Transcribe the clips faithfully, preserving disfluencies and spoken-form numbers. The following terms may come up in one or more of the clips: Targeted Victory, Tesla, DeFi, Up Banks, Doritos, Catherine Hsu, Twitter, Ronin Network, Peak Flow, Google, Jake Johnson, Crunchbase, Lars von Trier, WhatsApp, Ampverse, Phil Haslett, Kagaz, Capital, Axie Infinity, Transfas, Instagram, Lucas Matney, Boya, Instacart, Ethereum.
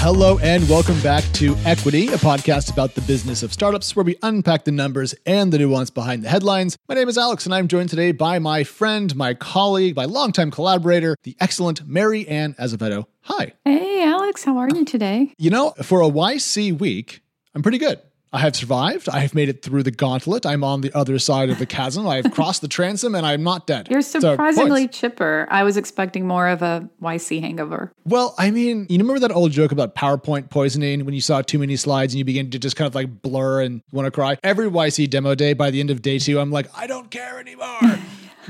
Hello and welcome back to Equity, a podcast about the business of startups where we unpack the numbers and the nuance behind the headlines. My name is Alex and I'm joined today by my friend, my colleague, my longtime collaborator, the excellent Mary Ann Azevedo. Hi. Hey Alex, how are you today? You know, for a Y C week, I'm pretty good. I have survived. I have made it through the gauntlet. I'm on the other side of the chasm. I have crossed the transom and I'm not dead. You're surprisingly so, chipper. I was expecting more of a Y C hangover. Well, I mean, you remember that old joke about PowerPoint poisoning when you saw too many slides and you begin to just kind of like blur and want to cry? Every Y C demo day, by the end of day two, I'm like, I don't care anymore.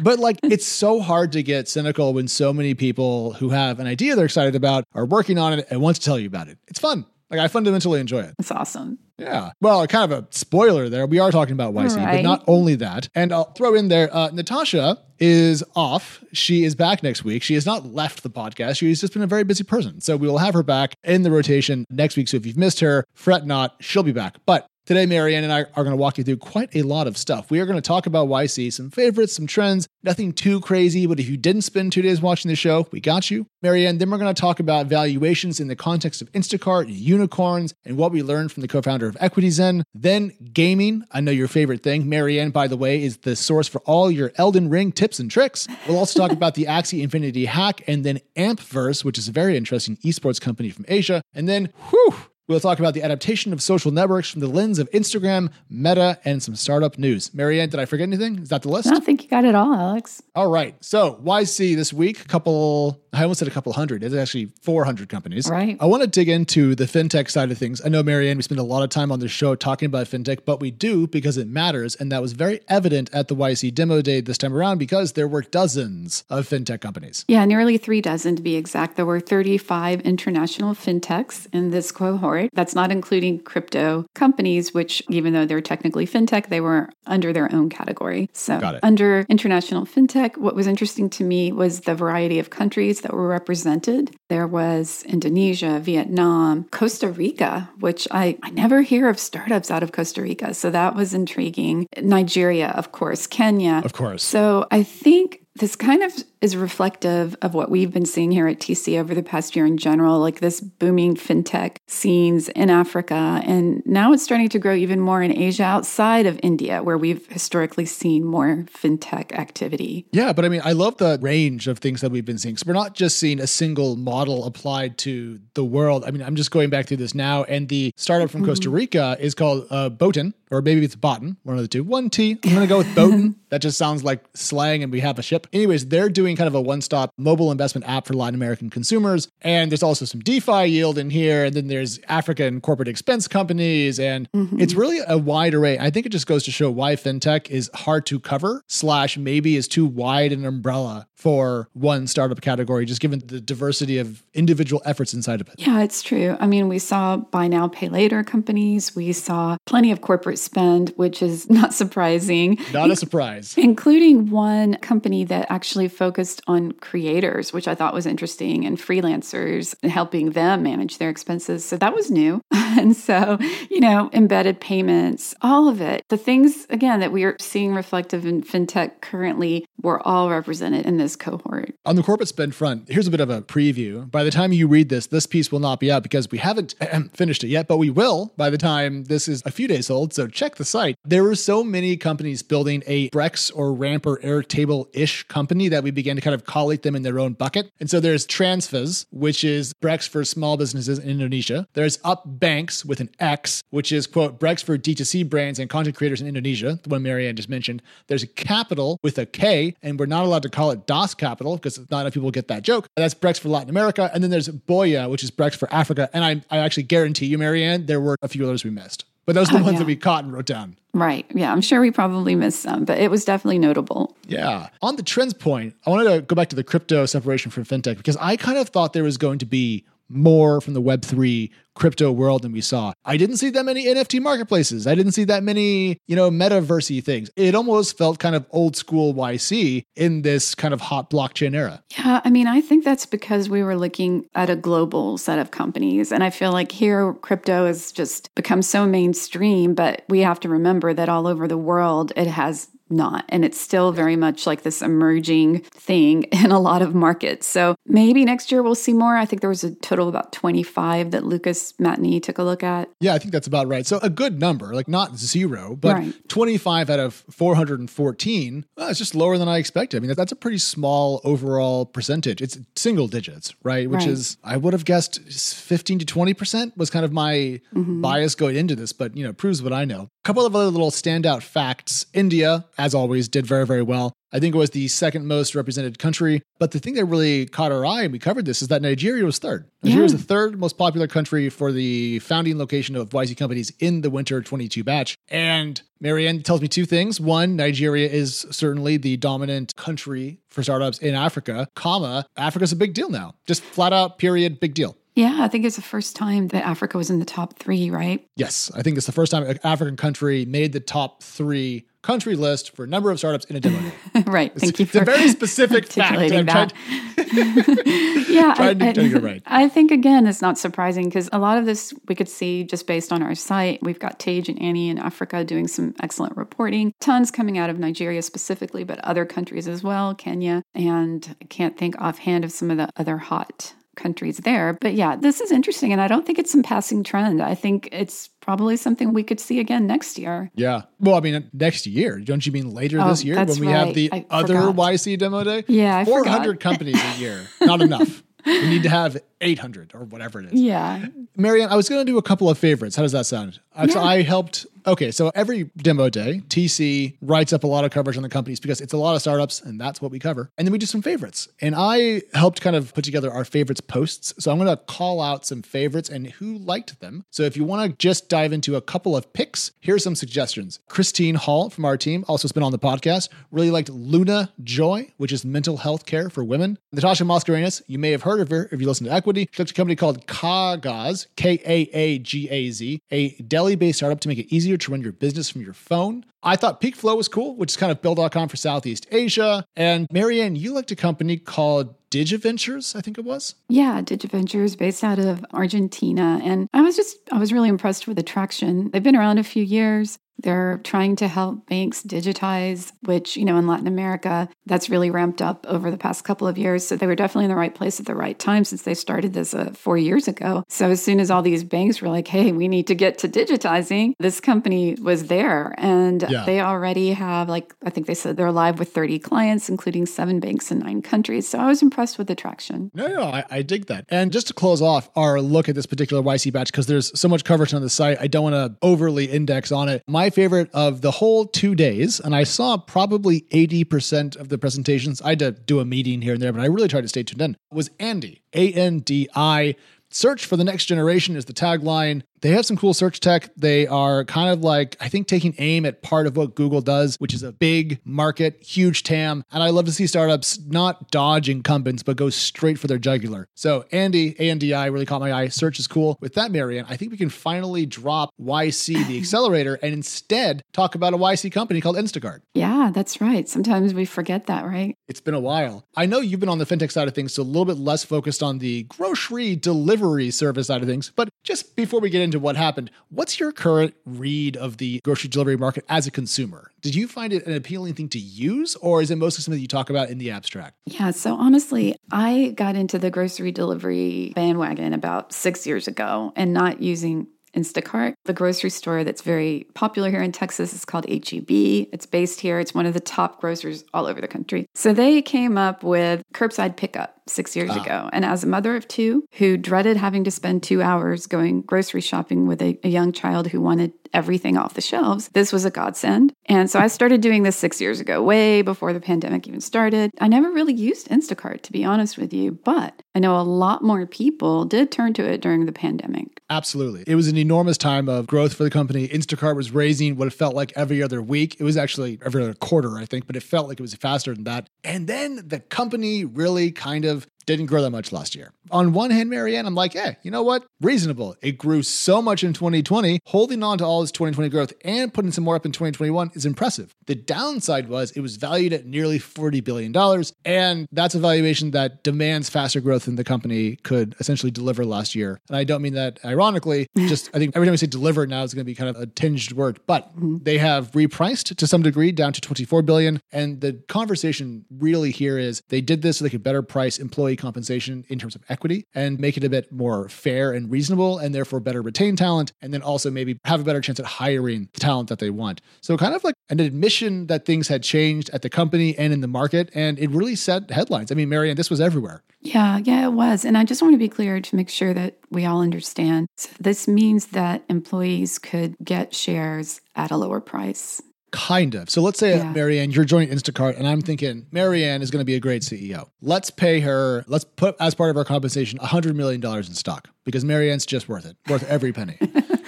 But like, it's so hard to get cynical when so many people who have an idea they're excited about are working on it and want to tell you about it. It's fun. Like, I fundamentally enjoy it. It's awesome. Yeah. Well, kind of a spoiler there. We are talking about Y C, right. But not only that. And I'll throw in there, uh, Natasha is off. She is back next week. She has not left the podcast. She's just been a very busy person. So we will have her back in the rotation next week. So if you've missed her, fret not. She'll be back. But today, Mary Ann and I are going to walk you through quite a lot of stuff. We are going to talk about Y C, some favorites, some trends, nothing too crazy. But if you didn't spend two days watching the show, we got you. Mary Ann, then we're going to talk about valuations in the context of Instacart and unicorns and what we learned from the co-founder of EquityZen. Then gaming, I know your favorite thing. Mary Ann, by the way, is the source for all your Elden Ring tips and tricks. We'll also talk about the Axie Infinity hack and then Ampverse, which is a very interesting esports company from Asia. And then, whew, we'll talk about the adaptation of social networks from the lens of Instagram, Meta, and some startup news. Mary Ann, did I forget anything? Is that the list? I don't think you got it all, Alex. All right. So Y C this week, a couple, I almost said a couple hundred. It's actually four hundred companies. Right. I want to dig into the fintech side of things. I know, Mary Ann, we spend a lot of time on this show talking about fintech, but we do because it matters. And that was very evident at the Y C demo day this time around because there were dozens of fintech companies. Yeah, nearly three dozen to be exact. There were thirty-five international fintechs in this cohort. That's not including crypto companies, which even though they're technically fintech, they were under their own category. So under international fintech, what was interesting to me was the variety of countries that were represented. There was Indonesia, Vietnam, Costa Rica, which I, I never hear of startups out of Costa Rica. So that was intriguing. Nigeria, of course, Kenya. Of course. So I think this kind of is reflective of what we've been seeing here at T C over the past year in general, like this booming fintech scenes in Africa. And now it's starting to grow even more in Asia outside of India, where we've historically seen more fintech activity. Yeah, but I mean, I love the range of things that we've been seeing. So we're not just seeing a single model applied to the world. I mean, I'm just going back through this now. And the startup from mm-hmm. Costa Rica is called uh, Botan, or maybe it's Botan, one of the two. One T. I'm going to go with Botan. That just sounds like slang and we have a ship. Anyways, they're doing kind of a one-stop mobile investment app for Latin American consumers. And there's also some DeFi yield in here. And then there's African corporate expense companies. And mm-hmm. it's really a wide array. I think it just goes to show why fintech is hard to cover slash maybe is too wide an umbrella for one startup category, just given the diversity of individual efforts inside of it. Yeah, it's true. I mean, we saw buy now, pay later companies. We saw plenty of corporate spend, which is not surprising. Not a surprise. Including one company that actually focused on creators, which I thought was interesting, and freelancers and helping them manage their expenses. So that was new. And so, you know, embedded payments, all of it. The things, again, that we are seeing reflective in fintech currently were all represented in this cohort. On the corporate spend front, here's a bit of a preview. By the time you read this, this piece will not be out because we haven't finished it yet, but we will by the time this is a few days old. So check the site. There were so many companies building a Brex or Ramp or Airtable-ish company that we began to kind of collate them in their own bucket. And so there's Transfas, which is Brex for small businesses in Indonesia. There's Up Banks with an X, which is, quote, Brex for D two C brands and content creators in Indonesia, the one Mary Ann just mentioned. There's a Capital with a K, and we're not allowed to call it DOS Capital because not enough people get that joke. That's Brex for Latin America. And then there's Boya, which is Brex for Africa. And I, I actually guarantee you, Mary Ann, there were a few others we missed. But those are the oh, ones yeah. that we caught and wrote down. Right. Yeah. I'm sure we probably missed some, but it was definitely notable. Yeah. On the trends point, I wanted to go back to the crypto separation from fintech because I kind of thought there was going to be more from the Web three crypto world than we saw. I didn't see that many N F T marketplaces. I didn't see that many, you know, metaverse-y things. It almost felt kind of old school Y C in this kind of hot blockchain era. Yeah, I mean, I think that's because we were looking at a global set of companies. And I feel like here, crypto has just become so mainstream, but we have to remember that all over the world, it has not. And it's still very much like this emerging thing in a lot of markets. So maybe next year we'll see more. I think there was a total of about twenty-five that Lucas Matney took a look at. Yeah, I think that's about right. So a good number, like not zero, but right. twenty-five out of four hundred fourteen, well, it's just lower than I expected. I mean, that's a pretty small overall percentage. It's single digits, right? Which right. is, I would have guessed fifteen to twenty percent was kind of my mm-hmm. bias going into this, but you know, proves what I know. A couple of other little standout facts. India, as always, did very, very well. I think it was the second most represented country. But the thing that really caught our eye, and we covered this, is that Nigeria was third. Nigeria yeah. was the third most popular country for the founding location of Y C companies in the winter twenty-two batch. And Mary Ann tells me two things. One, Nigeria is certainly the dominant country for startups in Africa, comma, Africa's a big deal now. Just flat out, period, big deal. Yeah, I think it's the first time that Africa was in the top three, right? Yes, I think it's the first time an African country made the top three country list for a number of startups in a demo. Right, it's, thank you for It's a very specific fact. I'm that. To, yeah, I, to, I, to get right. I think, again, it's not surprising because a lot of this we could see just based on our site. We've got Tage and Annie in Africa doing some excellent reporting. Tons coming out of Nigeria specifically, but other countries as well, Kenya. And I can't think offhand of some of the other hot countries there. But yeah, this is interesting. And I don't think it's some passing trend. I think it's probably something we could see again next year. Yeah. Well, I mean, next year. Don't you mean later oh, this year when we right. have the I other forgot. Y C demo day? Yeah, I four hundred forgot. Companies a year. Not enough. We need to have eight hundred or whatever it is. Yeah. Mary Ann, I was going to do a couple of favorites. How does that sound? Yeah. So I helped... Okay, so every demo day, T C writes up a lot of coverage on the companies because it's a lot of startups and that's what we cover. And then we do some favorites. And I helped kind of put together our favorites posts. So I'm going to call out some favorites and who liked them. So if you want to just dive into a couple of picks, here's some suggestions. Christine Hall from our team, also has been on the podcast, really liked Luna Joy, which is mental health care for women. Natasha Mascarinas, you may have heard of her if you listen to Equity. She liked a company called Kagaz, K A A G A Z, a Delhi-based startup to make it easier to run your business from your phone. I thought Peak Flow was cool, which is kind of Build dot com for Southeast Asia. And Mary Ann, you liked a company called DigiVentures, I think it was? Yeah, DigiVentures, based out of Argentina. And I was just, I was really impressed with the traction. They've been around a few years. They're trying to help banks digitize, which, you know, in Latin America, that's really ramped up over the past couple of years. So they were definitely in the right place at the right time since they started this uh, four years ago. So as soon as all these banks were like, hey, we need to get to digitizing, this company was there. And yeah. they already have, like, I think they said they're live with thirty clients, including seven banks in nine countries. So I was impressed with the traction. No, no, I, I dig that. And just to close off our look at this particular Y C batch, because there's so much coverage on the site, I don't want to overly index on it. My favorite of the whole two days, and I saw probably eighty percent of the presentations, I had to do a meeting here and there, but I really tried to stay tuned in, was Andi, A N D I. Search for the next generation is the tagline. They have some cool search tech. They are kind of like, I think, taking aim at part of what Google does, which is a big market, huge T A M. And I love to see startups not dodge incumbents, but go straight for their jugular. So Andi, A N D I, really caught my eye. Search is cool. With that, Mary Ann, I think we can finally drop Y C, the accelerator, and instead talk about a Y C company called Instacart. Yeah, that's right. Sometimes we forget that, right? It's been a while. I know you've been on the fintech side of things, so a little bit less focused on the grocery delivery service side of things. But just before we get into into what happened, what's your current read of the grocery delivery market as a consumer? Did you find it an appealing thing to use, or is it mostly something that you talk about in the abstract? Yeah, so honestly, I got into the grocery delivery bandwagon about six years ago and not using Instacart. The grocery store that's very popular here in Texas is called H E B. It's based here. It's one of the top grocers all over the country. So they came up with curbside pickup six years ah. ago. And as a mother of two who dreaded having to spend two hours going grocery shopping with a, a young child who wanted everything off the shelves, this was a godsend. And so I started doing this six years ago, way before the pandemic even started. I never really used Instacart, to be honest with you, but I know a lot more people did turn to it during the pandemic. Absolutely. It was an enormous time of growth for the company. Instacart was raising what it felt like every other week. It was actually every other quarter, I think, but it felt like it was faster than that. And then the company really kind of didn't grow that much last year. On one hand, Mary Ann, I'm like, hey, you know what? Reasonable. It grew so much in twenty twenty. Holding on to all this twenty twenty growth and putting some more up in twenty twenty-one is impressive. The downside was it was valued at nearly forty billion dollars. And that's a valuation that demands faster growth than the company could essentially deliver last year. And I don't mean that ironically. Just I think every time we say deliver now, it's going to be kind of a tinged word. But they have repriced to some degree down to twenty-four billion dollars. And the conversation really here is they did this so they could better price employee compensation in terms of equity and make it a bit more fair and reasonable and therefore better retain talent and then also maybe have a better chance at hiring the talent that they want. So kind of like an admission that things had changed at the company and in the market, and it really set headlines. I mean, Mary Ann, this was everywhere. Yeah, yeah, it was. And I just want to be clear to make sure that we all understand. So this means that employees could get shares at a lower price. Kind of. So let's say, yeah. Mary Ann, you're joining Instacart, and I'm thinking Mary Ann is going to be a great C E O. Let's pay her, let's put as part of our compensation one hundred million dollars in stock because Mary Ann's just worth it, worth every penny.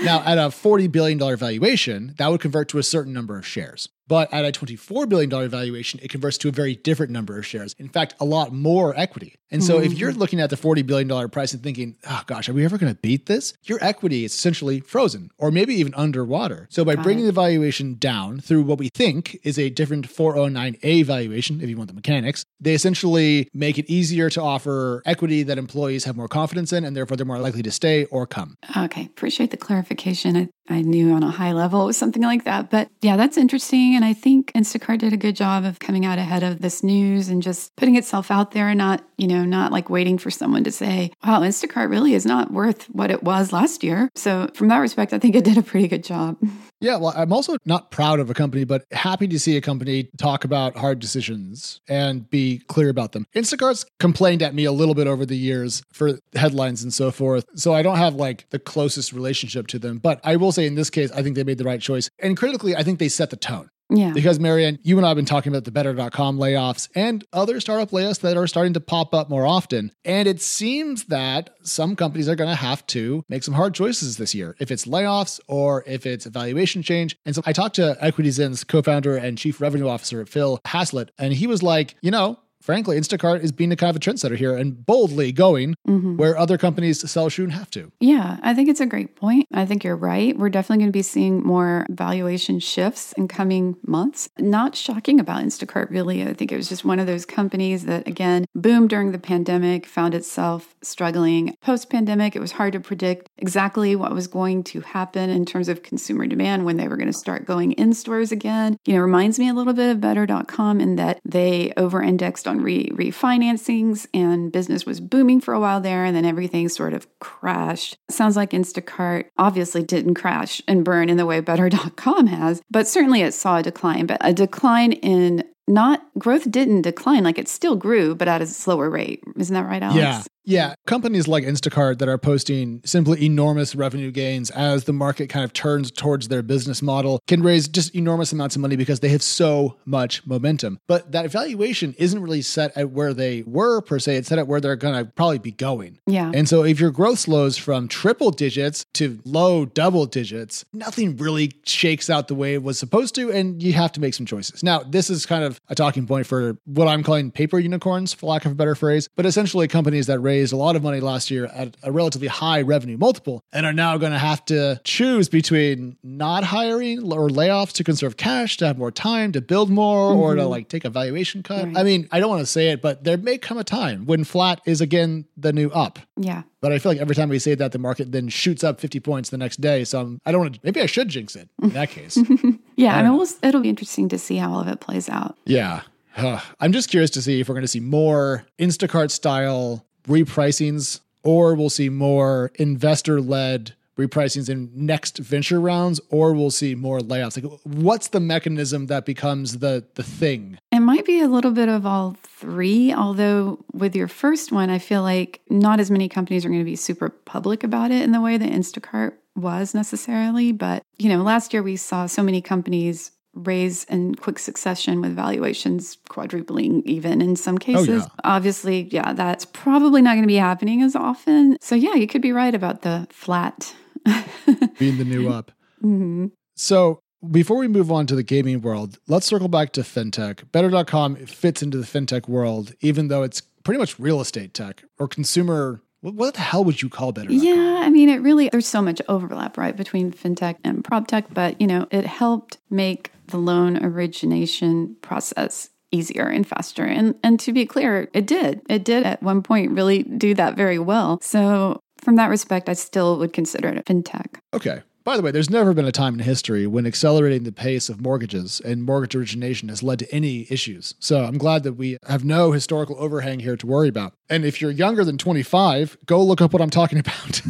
Now, at a forty billion dollars valuation, that would convert to a certain number of shares. But at a twenty-four billion dollars valuation, it converts to a very different number of shares. In fact, a lot more equity. And so mm-hmm. if you're looking at the forty billion dollars price and thinking, oh gosh, are we ever going to beat this? Your equity is essentially frozen or maybe even underwater. So by Got bringing it. the valuation down through what we think is a different four oh nine A valuation, if you want the mechanics, they essentially make it easier to offer equity that employees have more confidence in and therefore they're more likely to stay or come. Okay. Appreciate the clarification. I, I knew on a high level it was something like that. But yeah, that's interesting. And I think Instacart did a good job of coming out ahead of this news and just putting itself out there and not, you know, not like waiting for someone to say, wow, Instacart really is not worth what it was last year. So from that respect, I think it did a pretty good job. Yeah, well, I'm also not proud of a company, but happy to see a company talk about hard decisions and be clear about them. Instacart's complained at me a little bit over the years for headlines and so forth. So I don't have like the closest relationship to them, but I will say in this case, I think they made the right choice. And critically, I think they set the tone. Yeah. Because Mary Ann, you and I have been talking about the Better dot com layoffs and other startup layoffs that are starting to pop up more often. And it seems that some companies are going to have to make some hard choices this year, if it's layoffs or if it's a valuation change. And so I talked to EquityZen's co-founder and chief revenue officer, Phil Haslett, and he was like, you know, frankly, Instacart is being a kind of a trendsetter here and boldly going mm-hmm. where other companies sell shoe and have to. Yeah, I think it's a great point. I think you're right. We're definitely going to be seeing more valuation shifts in coming months. Not shocking about Instacart, really. I think it was just one of those companies that, again, boomed during the pandemic, found itself struggling. Post-pandemic, it was hard to predict exactly what was going to happen in terms of consumer demand when they were going to start going in stores again. You know, reminds me a little bit of Better dot com in that they over-indexed on re- refinancings and business was booming for a while there and then everything sort of crashed. Sounds like Instacart obviously didn't crash and burn in the way Better dot com has, but certainly it saw a decline, but a decline in not growth didn't decline, like it still grew, but at a slower rate. Isn't that right, Alex? Yeah. Yeah, companies like Instacart that are posting simply enormous revenue gains as the market kind of turns towards their business model can raise just enormous amounts of money because they have so much momentum. But that valuation isn't really set at where they were per se. It's set at where they're going to probably be going. Yeah. And so if your growth slows from triple digits to low double digits, nothing really shakes out the way it was supposed to, and you have to make some choices. Now, this is kind of a talking point for what I'm calling paper unicorns, for lack of a better phrase, but essentially companies that raised a lot of money last year at a relatively high revenue multiple and are now going to have to choose between not hiring or layoffs to conserve cash, to have more time, to build more, mm-hmm. or to like take a valuation cut. Right. I mean, I don't want to say it, but there may come a time when flat is again the new up. Yeah. But I feel like every time we say that, the market then shoots up fifty points the next day. So I'm, I don't want to, maybe I should jinx it in that case. yeah. I mean, we'll, it'll be interesting to see how all of it plays out. Yeah. I'm just curious to see if we're going to see more Instacart style repricings, or we'll see more investor-led repricings in next venture rounds, or we'll see more layoffs. Like, what's the mechanism that becomes the the thing? It might be a little bit of all three, although with your first one, I feel like not as many companies are going to be super public about it in the way that Instacart was necessarily. But, you know, last year we saw so many companies raise in quick succession with valuations quadrupling even in some cases. Oh, yeah. Obviously, yeah, that's probably not going to be happening as often. So yeah, you could be right about the flat. Being the new up. Mm-hmm. So before we move on to the gaming world, let's circle back to fintech. Better dot com fits into the fintech world, even though it's pretty much real estate tech or consumer. What the hell would you call Better dot com? Yeah, I mean, it really, there's so much overlap, right, between fintech and proptech, but, you know, it helped make the loan origination process easier and faster. And and to be clear, it did. It did at one point really do that very well. So from that respect, I still would consider it a fintech. Okay. By the way, there's never been a time in history when accelerating the pace of mortgages and mortgage origination has led to any issues. So I'm glad that we have no historical overhang here to worry about. And if you're younger than twenty-five, go look up what I'm talking about.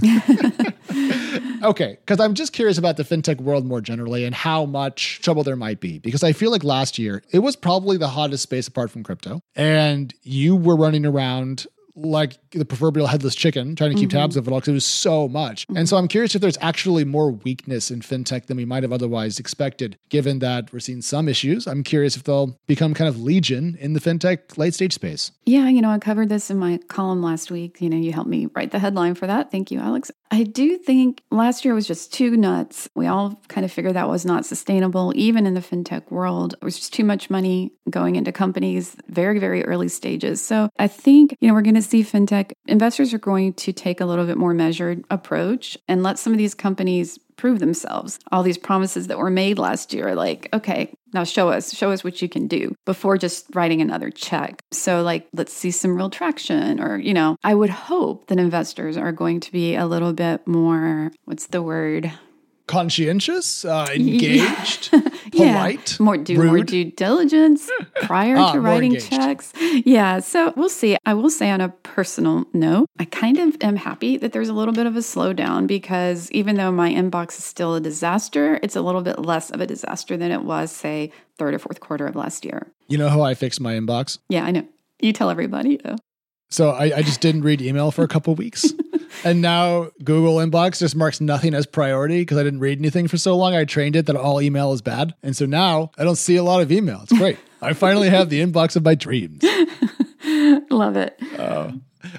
Okay, because I'm just curious about the fintech world more generally and how much trouble there might be. Because I feel like last year, it was probably the hottest space apart from crypto. And you were running around like the proverbial headless chicken, trying to keep mm-hmm. tabs of it all because it was so much. Mm-hmm. And so I'm curious if there's actually more weakness in fintech than we might have otherwise expected, given that we're seeing some issues. I'm curious if they'll become kind of legion in the fintech late stage space. Yeah, you know, I covered this in my column last week. You know, you helped me write the headline for that. Thank you, Alex. I do think last year was just too nuts. We all kind of figured that was not sustainable, even in the fintech world. It was just too much money going into companies, very, very early stages. So I think, you know, we're going to see fintech investors are going to take a little bit more measured approach and let some of these companies prove themselves. All these promises that were made last year are like, okay, now show us, show us what you can do before just writing another check. So like, let's see some real traction or, you know, I would hope that investors are going to be a little bit more, what's the word? Conscientious, uh, engaged, yeah. polite, yeah. More, do, more due diligence prior ah, to writing engaged. checks. Yeah, so we'll see. I will say on a personal note, I kind of am happy that there's a little bit of a slowdown because even though my inbox is still a disaster, it's a little bit less of a disaster than it was, say, third or fourth quarter of last year. You know how I fixed my inbox? Yeah, I know. You tell everybody, though. So I, I just didn't read email for a couple of weeks. And now Google Inbox just marks nothing as priority because I didn't read anything for so long. I trained it that all email is bad. And so now I don't see a lot of email. It's great. I finally have the inbox of my dreams. Love it. Oh.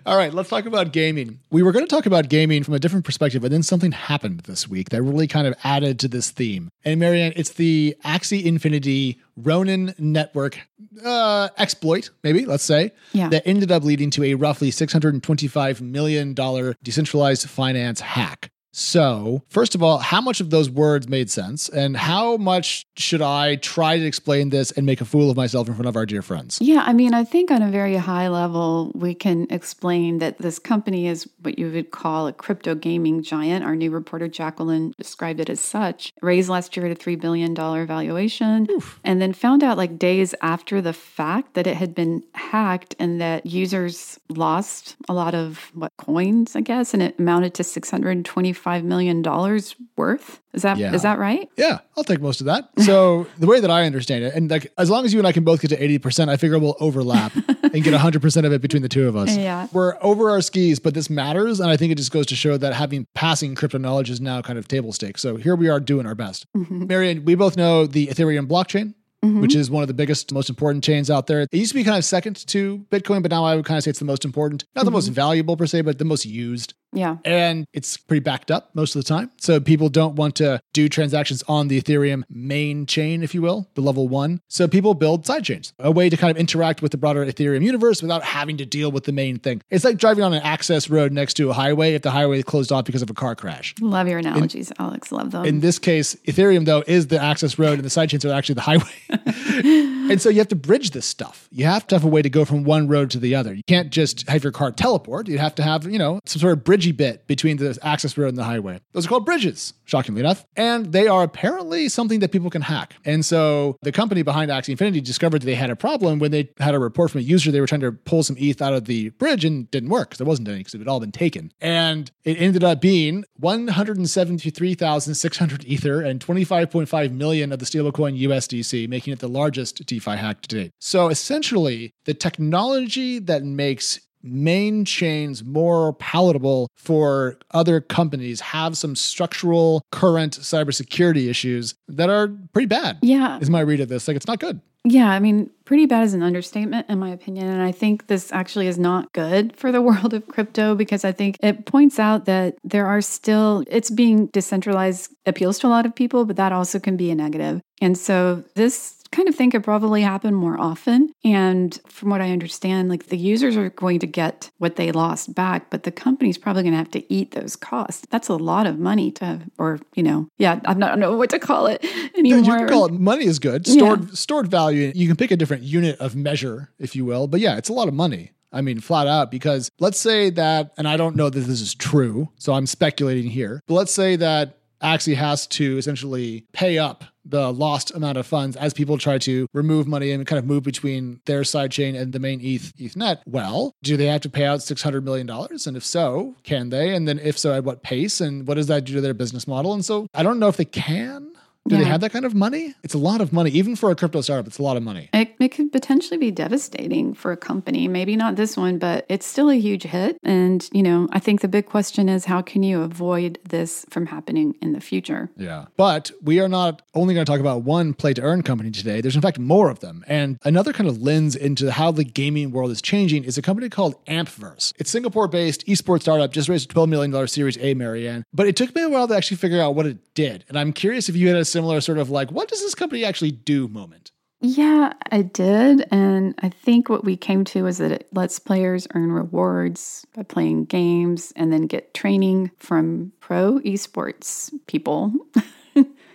All right, let's talk about gaming. We were going to talk about gaming from a different perspective, but then something happened this week that really kind of added to this theme. And Mary Ann, it's the Axie Infinity Ronin Network uh, exploit, maybe, let's say, yeah. that ended up leading to a roughly six hundred twenty-five million dollars decentralized finance hack. So, first of all, how much of those words made sense? And how much should I try to explain this and make a fool of myself in front of our dear friends? Yeah, I mean, I think on a very high level, we can explain that this company is what you would call a crypto gaming giant. Our new reporter, Jacqueline, described it as such. Raised last year at a three billion dollars valuation. Oof. And then found out like days after the fact that it had been hacked and that users lost a lot of, what, coins, I guess, and it amounted to six hundred twenty-five Five million dollars worth. Is that yeah. is that right? Yeah, I'll take most of that. So the way that I understand it, and like as long as you and I can both get to eighty percent, I figure we'll overlap and get one hundred percent of it between the two of us. Yeah, we're over our skis, but this matters, and I think it just goes to show that having passing crypto knowledge is now kind of table stakes. So here we are doing our best. Mm-hmm. Marianne, we both know the Ethereum blockchain. Mm-hmm. Which is one of the biggest, most important chains out there. It used to be kind of second to Bitcoin, but now I would kind of say it's the most important, not the mm-hmm. most valuable per se, but the most used. Yeah. And it's pretty backed up most of the time. So people don't want to do transactions on the Ethereum main chain, if you will, the level one. So people build side chains, a way to kind of interact with the broader Ethereum universe without having to deal with the main thing. It's like driving on an access road next to a highway if the highway closed off because of a car crash. Love your analogies, in, Alex. Love them. In this case, Ethereum, though, is the access road and the side chains are actually the highway. And so you have to bridge this stuff. You have to have a way to go from one road to the other. You can't just have your car teleport. You have to have, you know, some sort of bridgey bit between the access road and the highway. Those are called bridges, shockingly enough. And they are apparently something that people can hack. And so the company behind Axie Infinity discovered that they had a problem when they had a report from a user. They were trying to pull some E T H out of the bridge and didn't work because there wasn't any because it had all been taken. And it ended up being one hundred seventy-three thousand six hundred Ether and twenty-five point five million of the stablecoin U S D C, making it the largest DeFi hack to date. So essentially, the technology that makes main chains more palatable for other companies have some structural current cybersecurity issues that are pretty bad. Yeah. Is my read of this. Like, it's not good. Yeah, I mean, pretty bad is an understatement in my opinion. And I think this actually is not good for the world of crypto because I think it points out that there are still, it's being decentralized, appeals to a lot of people, but that also can be a negative. And so this kind of think it probably happened more often. And from what I understand, like the users are going to get what they lost back, but the company's probably going to have to eat those costs. That's a lot of money to, or, you know, yeah, I'm not, I don't know what to call it anymore. Yeah, you can call it, money is good. Stored, yeah. stored value. You can pick a different unit of measure, if you will. But yeah, it's a lot of money. I mean, flat out, because let's say that, and I don't know that this is true, so I'm speculating here, but let's say that Axie has to essentially pay up the lost amount of funds as people try to remove money and kind of move between their sidechain and the main E T H, E T H net. Well, do they have to pay out six hundred million dollars? And if so, can they? And then if so, at what pace? And what does that do to their business model? And so I don't know if they can. Do yeah. they have that kind of money? It's a lot of money. Even for a crypto startup, it's a lot of money. It, it could potentially be devastating for a company. Maybe not this one, but it's still a huge hit. And, you know, I think the big question is how can you avoid this from happening in the future? Yeah. But we are not only going to talk about one play-to-earn company today. There's, in fact, more of them. And another kind of lens into how the gaming world is changing is a company called Ampverse. It's Singapore-based esports startup, just raised a twelve million dollars Series A, Mary Ann. But it took me a while to actually figure out what it did. And I'm curious if you had a similar sort of like, what does this company actually do moment? Yeah, I did. And I think what we came to is that it lets players earn rewards by playing games and then get training from pro esports people.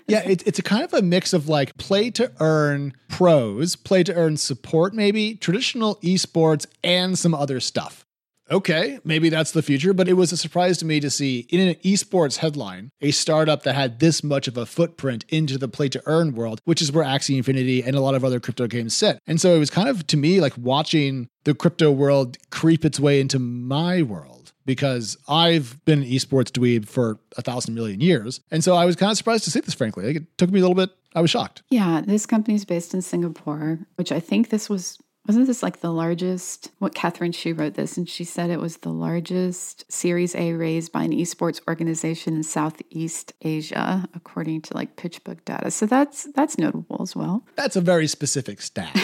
Yeah, it, it's a kind of a mix of like play to earn pros, play to earn support, maybe traditional esports and some other stuff. Okay, maybe that's the future, but it was a surprise to me to see in an esports headline, a startup that had this much of a footprint into the play-to-earn world, which is where Axie Infinity and a lot of other crypto games sit. And so it was kind of, to me, like watching the crypto world creep its way into my world because I've been an esports dweeb for a thousand million years. And so I was kind of surprised to see this, frankly. Like, it took me a little bit. I was shocked. Yeah, this company's based in Singapore, which I think this was... Wasn't this like the largest, what Catherine Hsu wrote this, and she said it was the largest Series A raised by an esports organization in Southeast Asia, according to like PitchBook data. So that's that's notable as well. That's a very specific stat.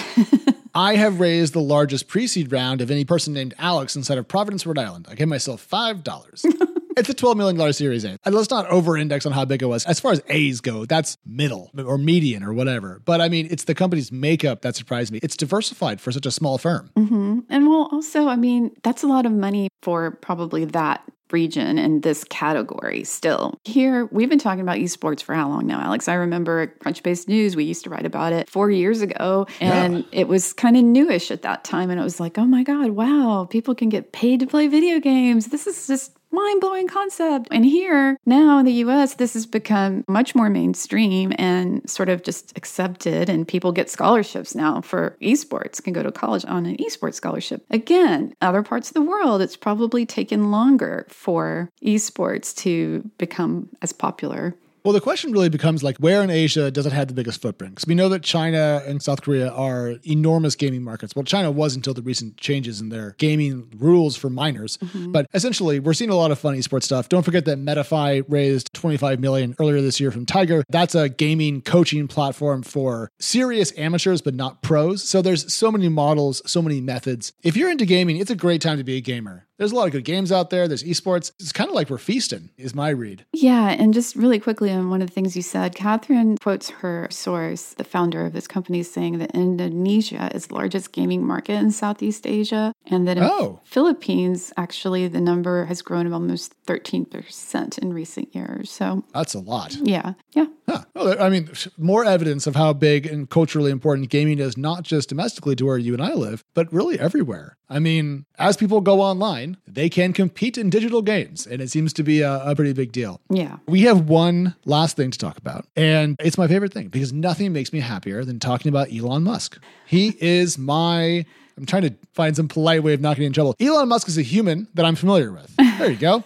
I have raised the largest pre-seed round of any person named Alex inside of Providence, Rhode Island. I gave myself five dollars. It's a twelve million dollars Series A. And let's not over-index on how big it was. As far as A's go, that's middle or median or whatever. But I mean, it's the company's makeup that surprised me. It's diversified for such a small firm. Mm-hmm. And well, also, I mean, that's a lot of money for probably that region and this category still. Here, we've been talking about esports for how long now, Alex? I remember Crunchbase News, we used to write about it four years ago, and yeah. It was kind of newish at that time. And it was like, oh my God, wow, people can get paid to play video games. This is just mind-blowing concept. And here now in the U S, this has become much more mainstream and sort of just accepted, and people get scholarships now for esports, can go to college on an esports scholarship. Again, other parts of the world, it's probably taken longer for esports to become as popular. Well, the question really becomes like, where in Asia does it have the biggest footprint? Because we know that China and South Korea are enormous gaming markets. Well, China was until the recent changes in their gaming rules for minors. Mm-hmm. But essentially, we're seeing a lot of fun esports stuff. Don't forget that MetaFi raised twenty-five million dollars earlier this year from Tiger. That's a gaming coaching platform for serious amateurs, but not pros. So there's so many models, so many methods. If you're into gaming, it's a great time to be a gamer. There's a lot of good games out there. There's esports. It's kind of like we're feasting, is my read. Yeah. And just really quickly on one of the things you said, Catherine quotes her source, the founder of this company, saying that Indonesia is the largest gaming market in Southeast Asia. And that in oh. Philippines, actually, the number has grown almost thirteen percent in recent years. So that's a lot. Yeah. Yeah. Huh. Well, I mean, more evidence of how big and culturally important gaming is, not just domestically to where you and I live, but really everywhere. I mean, as people go online, they can compete in digital games, and it seems to be a, a pretty big deal. Yeah. We have one last thing to talk about, and it's my favorite thing because nothing makes me happier than talking about Elon Musk. He is my... I'm trying to find some polite way of not getting in trouble. Elon Musk is a human that I'm familiar with. There you go.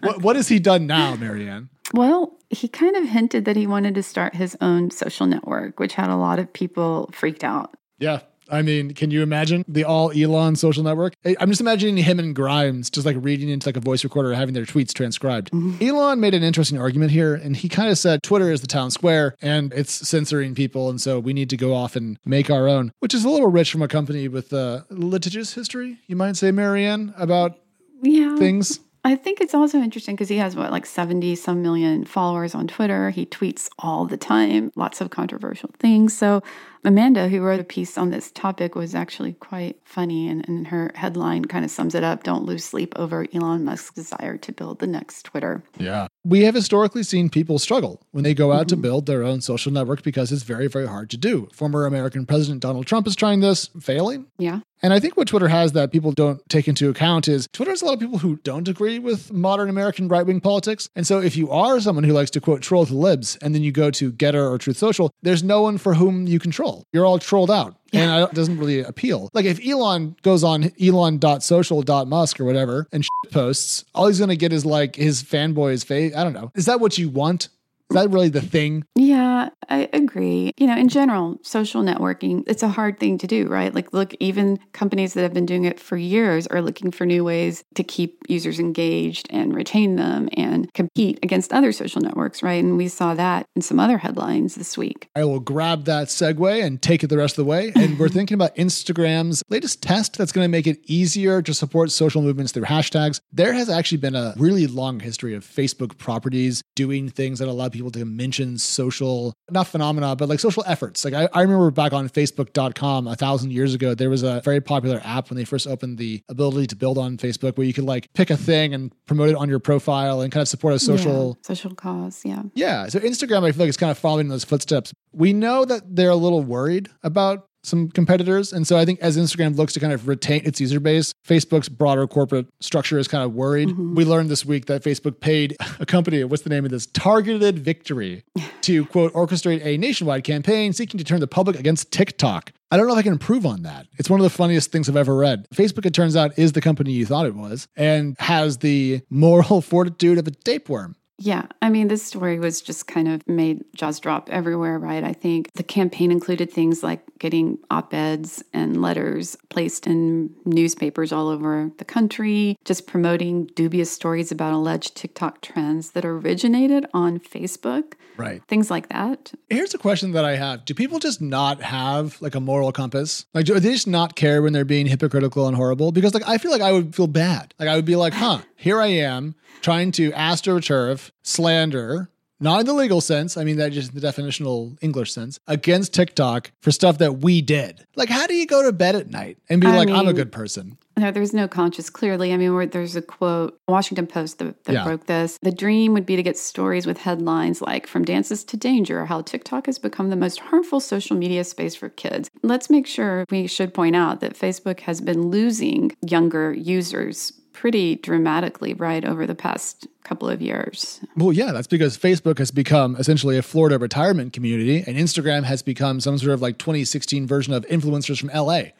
What, what has he done now, Mary Ann? Well, he kind of hinted that he wanted to start his own social network, which had a lot of people freaked out. Yeah. I mean, can you imagine the all Elon social network? I'm just imagining him and Grimes just like reading into like a voice recorder, having their tweets transcribed. Mm-hmm. Elon made an interesting argument here, and he kind of said Twitter is the town square and it's censoring people. And so we need to go off and make our own, which is a little rich from a company with a litigious history, you might say, Mary Ann, about yeah. things. I think it's also interesting because he has, what, like seventy some million followers on Twitter. He tweets all the time, lots of controversial things. So Amanda, who wrote a piece on this topic, was actually quite funny, and, and her headline kind of sums it up: "Don't lose sleep over Elon Musk's desire to build the next Twitter." Yeah. We have historically seen people struggle when they go out mm-hmm. to build their own social network because it's very, very hard to do. Former American President Donald Trump is trying this, failing. Yeah. And I think what Twitter has that people don't take into account is Twitter has a lot of people who don't agree with modern American right-wing politics. And so if you are someone who likes to, quote, troll the libs, and then you go to Getter or Truth Social, there's no one for whom you can troll. You're all trolled out. Yeah. And it doesn't really appeal. Like if Elon goes on elon dot social dot musk or whatever and shit posts, all he's going to get is like his fanboy's face. I don't know. Is that what you want? Is that really the thing? Yeah, I agree. You know, in general, social networking, it's a hard thing to do, right? Like, look, even companies that have been doing it for years are looking for new ways to keep users engaged and retain them and compete against other social networks, right? And we saw that in some other headlines this week. I will grab that segue and take it the rest of the way. And we're thinking about Instagram's latest test that's going to make it easier to support social movements through hashtags. There has actually been a really long history of Facebook properties doing things that allow people people to mention social, not phenomena, but like social efforts. Like I, I remember back on facebook dot com a thousand years ago, there was a very popular app when they first opened the ability to build on Facebook where you could like pick a thing and promote it on your profile and kind of support a social... Yeah, social cause, yeah. Yeah. So Instagram, I feel like it's kind of following those footsteps. We know that they're a little worried about some competitors. And so I think as Instagram looks to kind of retain its user base, Facebook's broader corporate structure is kind of worried. Mm-hmm. We learned this week that Facebook paid a company, what's the name of this? Targeted Victory to, quote, orchestrate a nationwide campaign seeking to turn the public against TikTok. I don't know if I can improve on that. It's one of the funniest things I've ever read. Facebook, it turns out, is the company you thought it was and has the moral fortitude of a tapeworm. Yeah. I mean, this story was just kind of made jaws drop everywhere, right? I think the campaign included things like getting op-eds and letters placed in newspapers all over the country, just promoting dubious stories about alleged TikTok trends that originated on Facebook. Right. Things like that. Here's a question that I have. Do people just not have like a moral compass? Like, do they just not care when they're being hypocritical and horrible? Because like, I feel like I would feel bad. Like I would be like, huh, here I am trying to astroturf, slander, not in the legal sense. I mean, that just in the definitional English sense, against TikTok for stuff that we did. Like, how do you go to bed at night and be I like, mean, I'm a good person? No, there's no conscience, clearly. I mean, where there's a quote, Washington Post that, that yeah. broke this. The dream would be to get stories with headlines like From Dances to Danger, how TikTok has become the most harmful social media space for kids. Let's make sure we should point out that Facebook has been losing younger users pretty dramatically, right, over the past couple of years. Well, yeah, that's because Facebook has become essentially a Florida retirement community, and Instagram has become some sort of like twenty sixteen version of influencers from L A.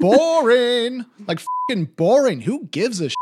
Boring! Like f***ing boring. Who gives a shit?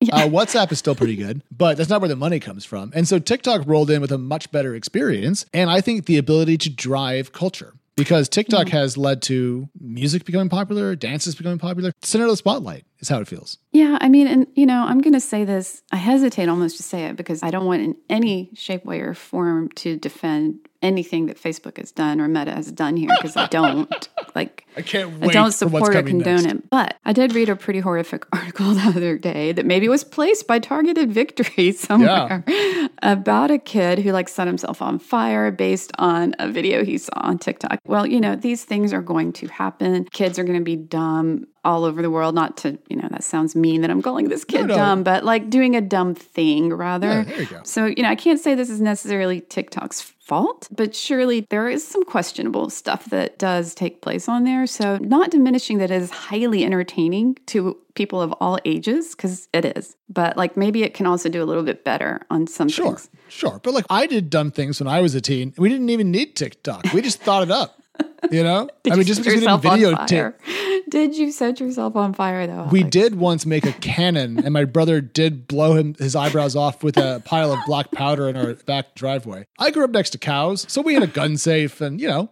Yeah. Uh, WhatsApp is still pretty good, but that's not where the money comes from. And so TikTok rolled in with a much better experience, and I think the ability to drive culture. Because TikTok yeah. has led to music becoming popular, dances becoming popular. Center of the spotlight is how it feels. Yeah, I mean, and you know, I'm going to say this. I hesitate almost to say it because I don't want in any shape, way, or form to defend anything that Facebook has done or Meta has done here because I don't like. I can't wait. I don't support or condone next. it. But I did read a pretty horrific article the other day that maybe was placed by Targeted Victory somewhere yeah. about a kid who like set himself on fire based on a video he saw on TikTok. Well, you know, these things are going to happen. Kids are going to be dumb all over the world. Not to, you know, that sounds mean that I'm calling this kid no, no. dumb, but like doing a dumb thing rather. Yeah, there you go. So, you know, I can't say this is necessarily TikTok's fault, but surely there is some questionable stuff that does take place on there. So not diminishing that it is highly entertaining to people of all ages, because it is, but like maybe it can also do a little bit better on some sure, things. Sure, sure. But like I did dumb things when I was a teen. We didn't even need TikTok. We just thought it up. You know, I mean, you just because we didn't videotape. Did you set yourself on fire though, Alex? We did once make a cannon, and my brother did blow him his eyebrows off with a pile of black powder in our back driveway. I grew up next to cows, so we had a gun safe, and you know,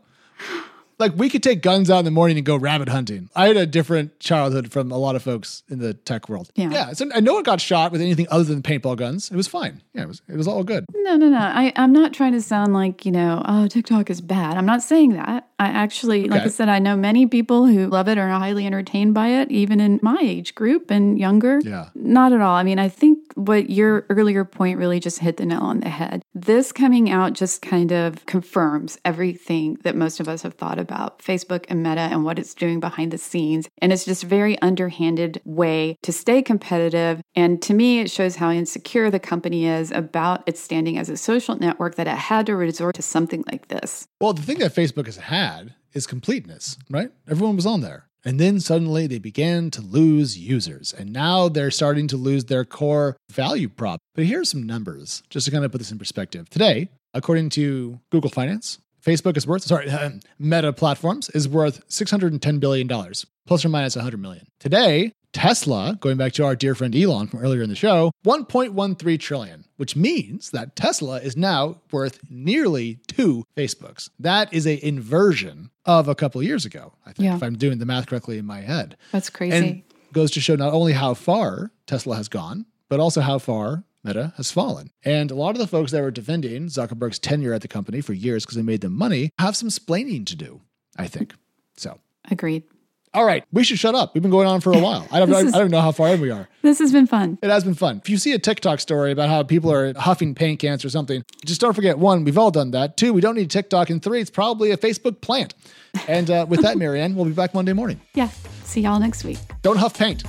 like we could take guns out in the morning and go rabbit hunting. I had a different childhood from a lot of folks in the tech world. Yeah, yeah. So no one got shot with anything other than paintball guns. It was fine. Yeah, it was. It was all good. No, no, no. I, I'm not trying to sound like, you know, oh, TikTok is bad. I'm not saying that. I actually, okay. like I said, I know many people who love it or are highly entertained by it, even in my age group and younger. Yeah. Not at all. I mean, I think what your earlier point really just hit the nail on the head. This coming out just kind of confirms everything that most of us have thought about Facebook and Meta and what it's doing behind the scenes. And it's just a very underhanded way to stay competitive. And to me, it shows how insecure the company is about its standing as a social network that it had to resort to something like this. Well, the thing that Facebook has had is completeness, right? Everyone was on there. And then suddenly they began to lose users. And now they're starting to lose their core value prop. But here are some numbers just to kind of put this in perspective. Today, according to Google Finance, Facebook is worth, sorry, uh, Meta Platforms is worth six hundred ten billion dollars, plus or minus one hundred million dollars. Today, Tesla, going back to our dear friend Elon from earlier in the show, one point one three trillion dollars, which means that Tesla is now worth nearly two Facebooks. That is an inversion of a couple of years ago, I think, yeah. if I'm doing the math correctly in my head. That's crazy. And goes to show not only how far Tesla has gone, but also how far Meta has fallen. And a lot of the folks that were defending Zuckerberg's tenure at the company for years because they made them money have some splaining to do, I think. So agreed. All right, we should shut up. We've been going on for a while. I don't, I, is, I don't know how far in we are. This has been fun. It has been fun. If you see a TikTok story about how people are huffing paint cans or something, just don't forget, one, we've all done that. Two, we don't need TikTok. And three, it's probably a Facebook plant. And uh, with that, Mary Ann, we'll be back Monday morning. Yeah, see y'all next week. Don't huff paint.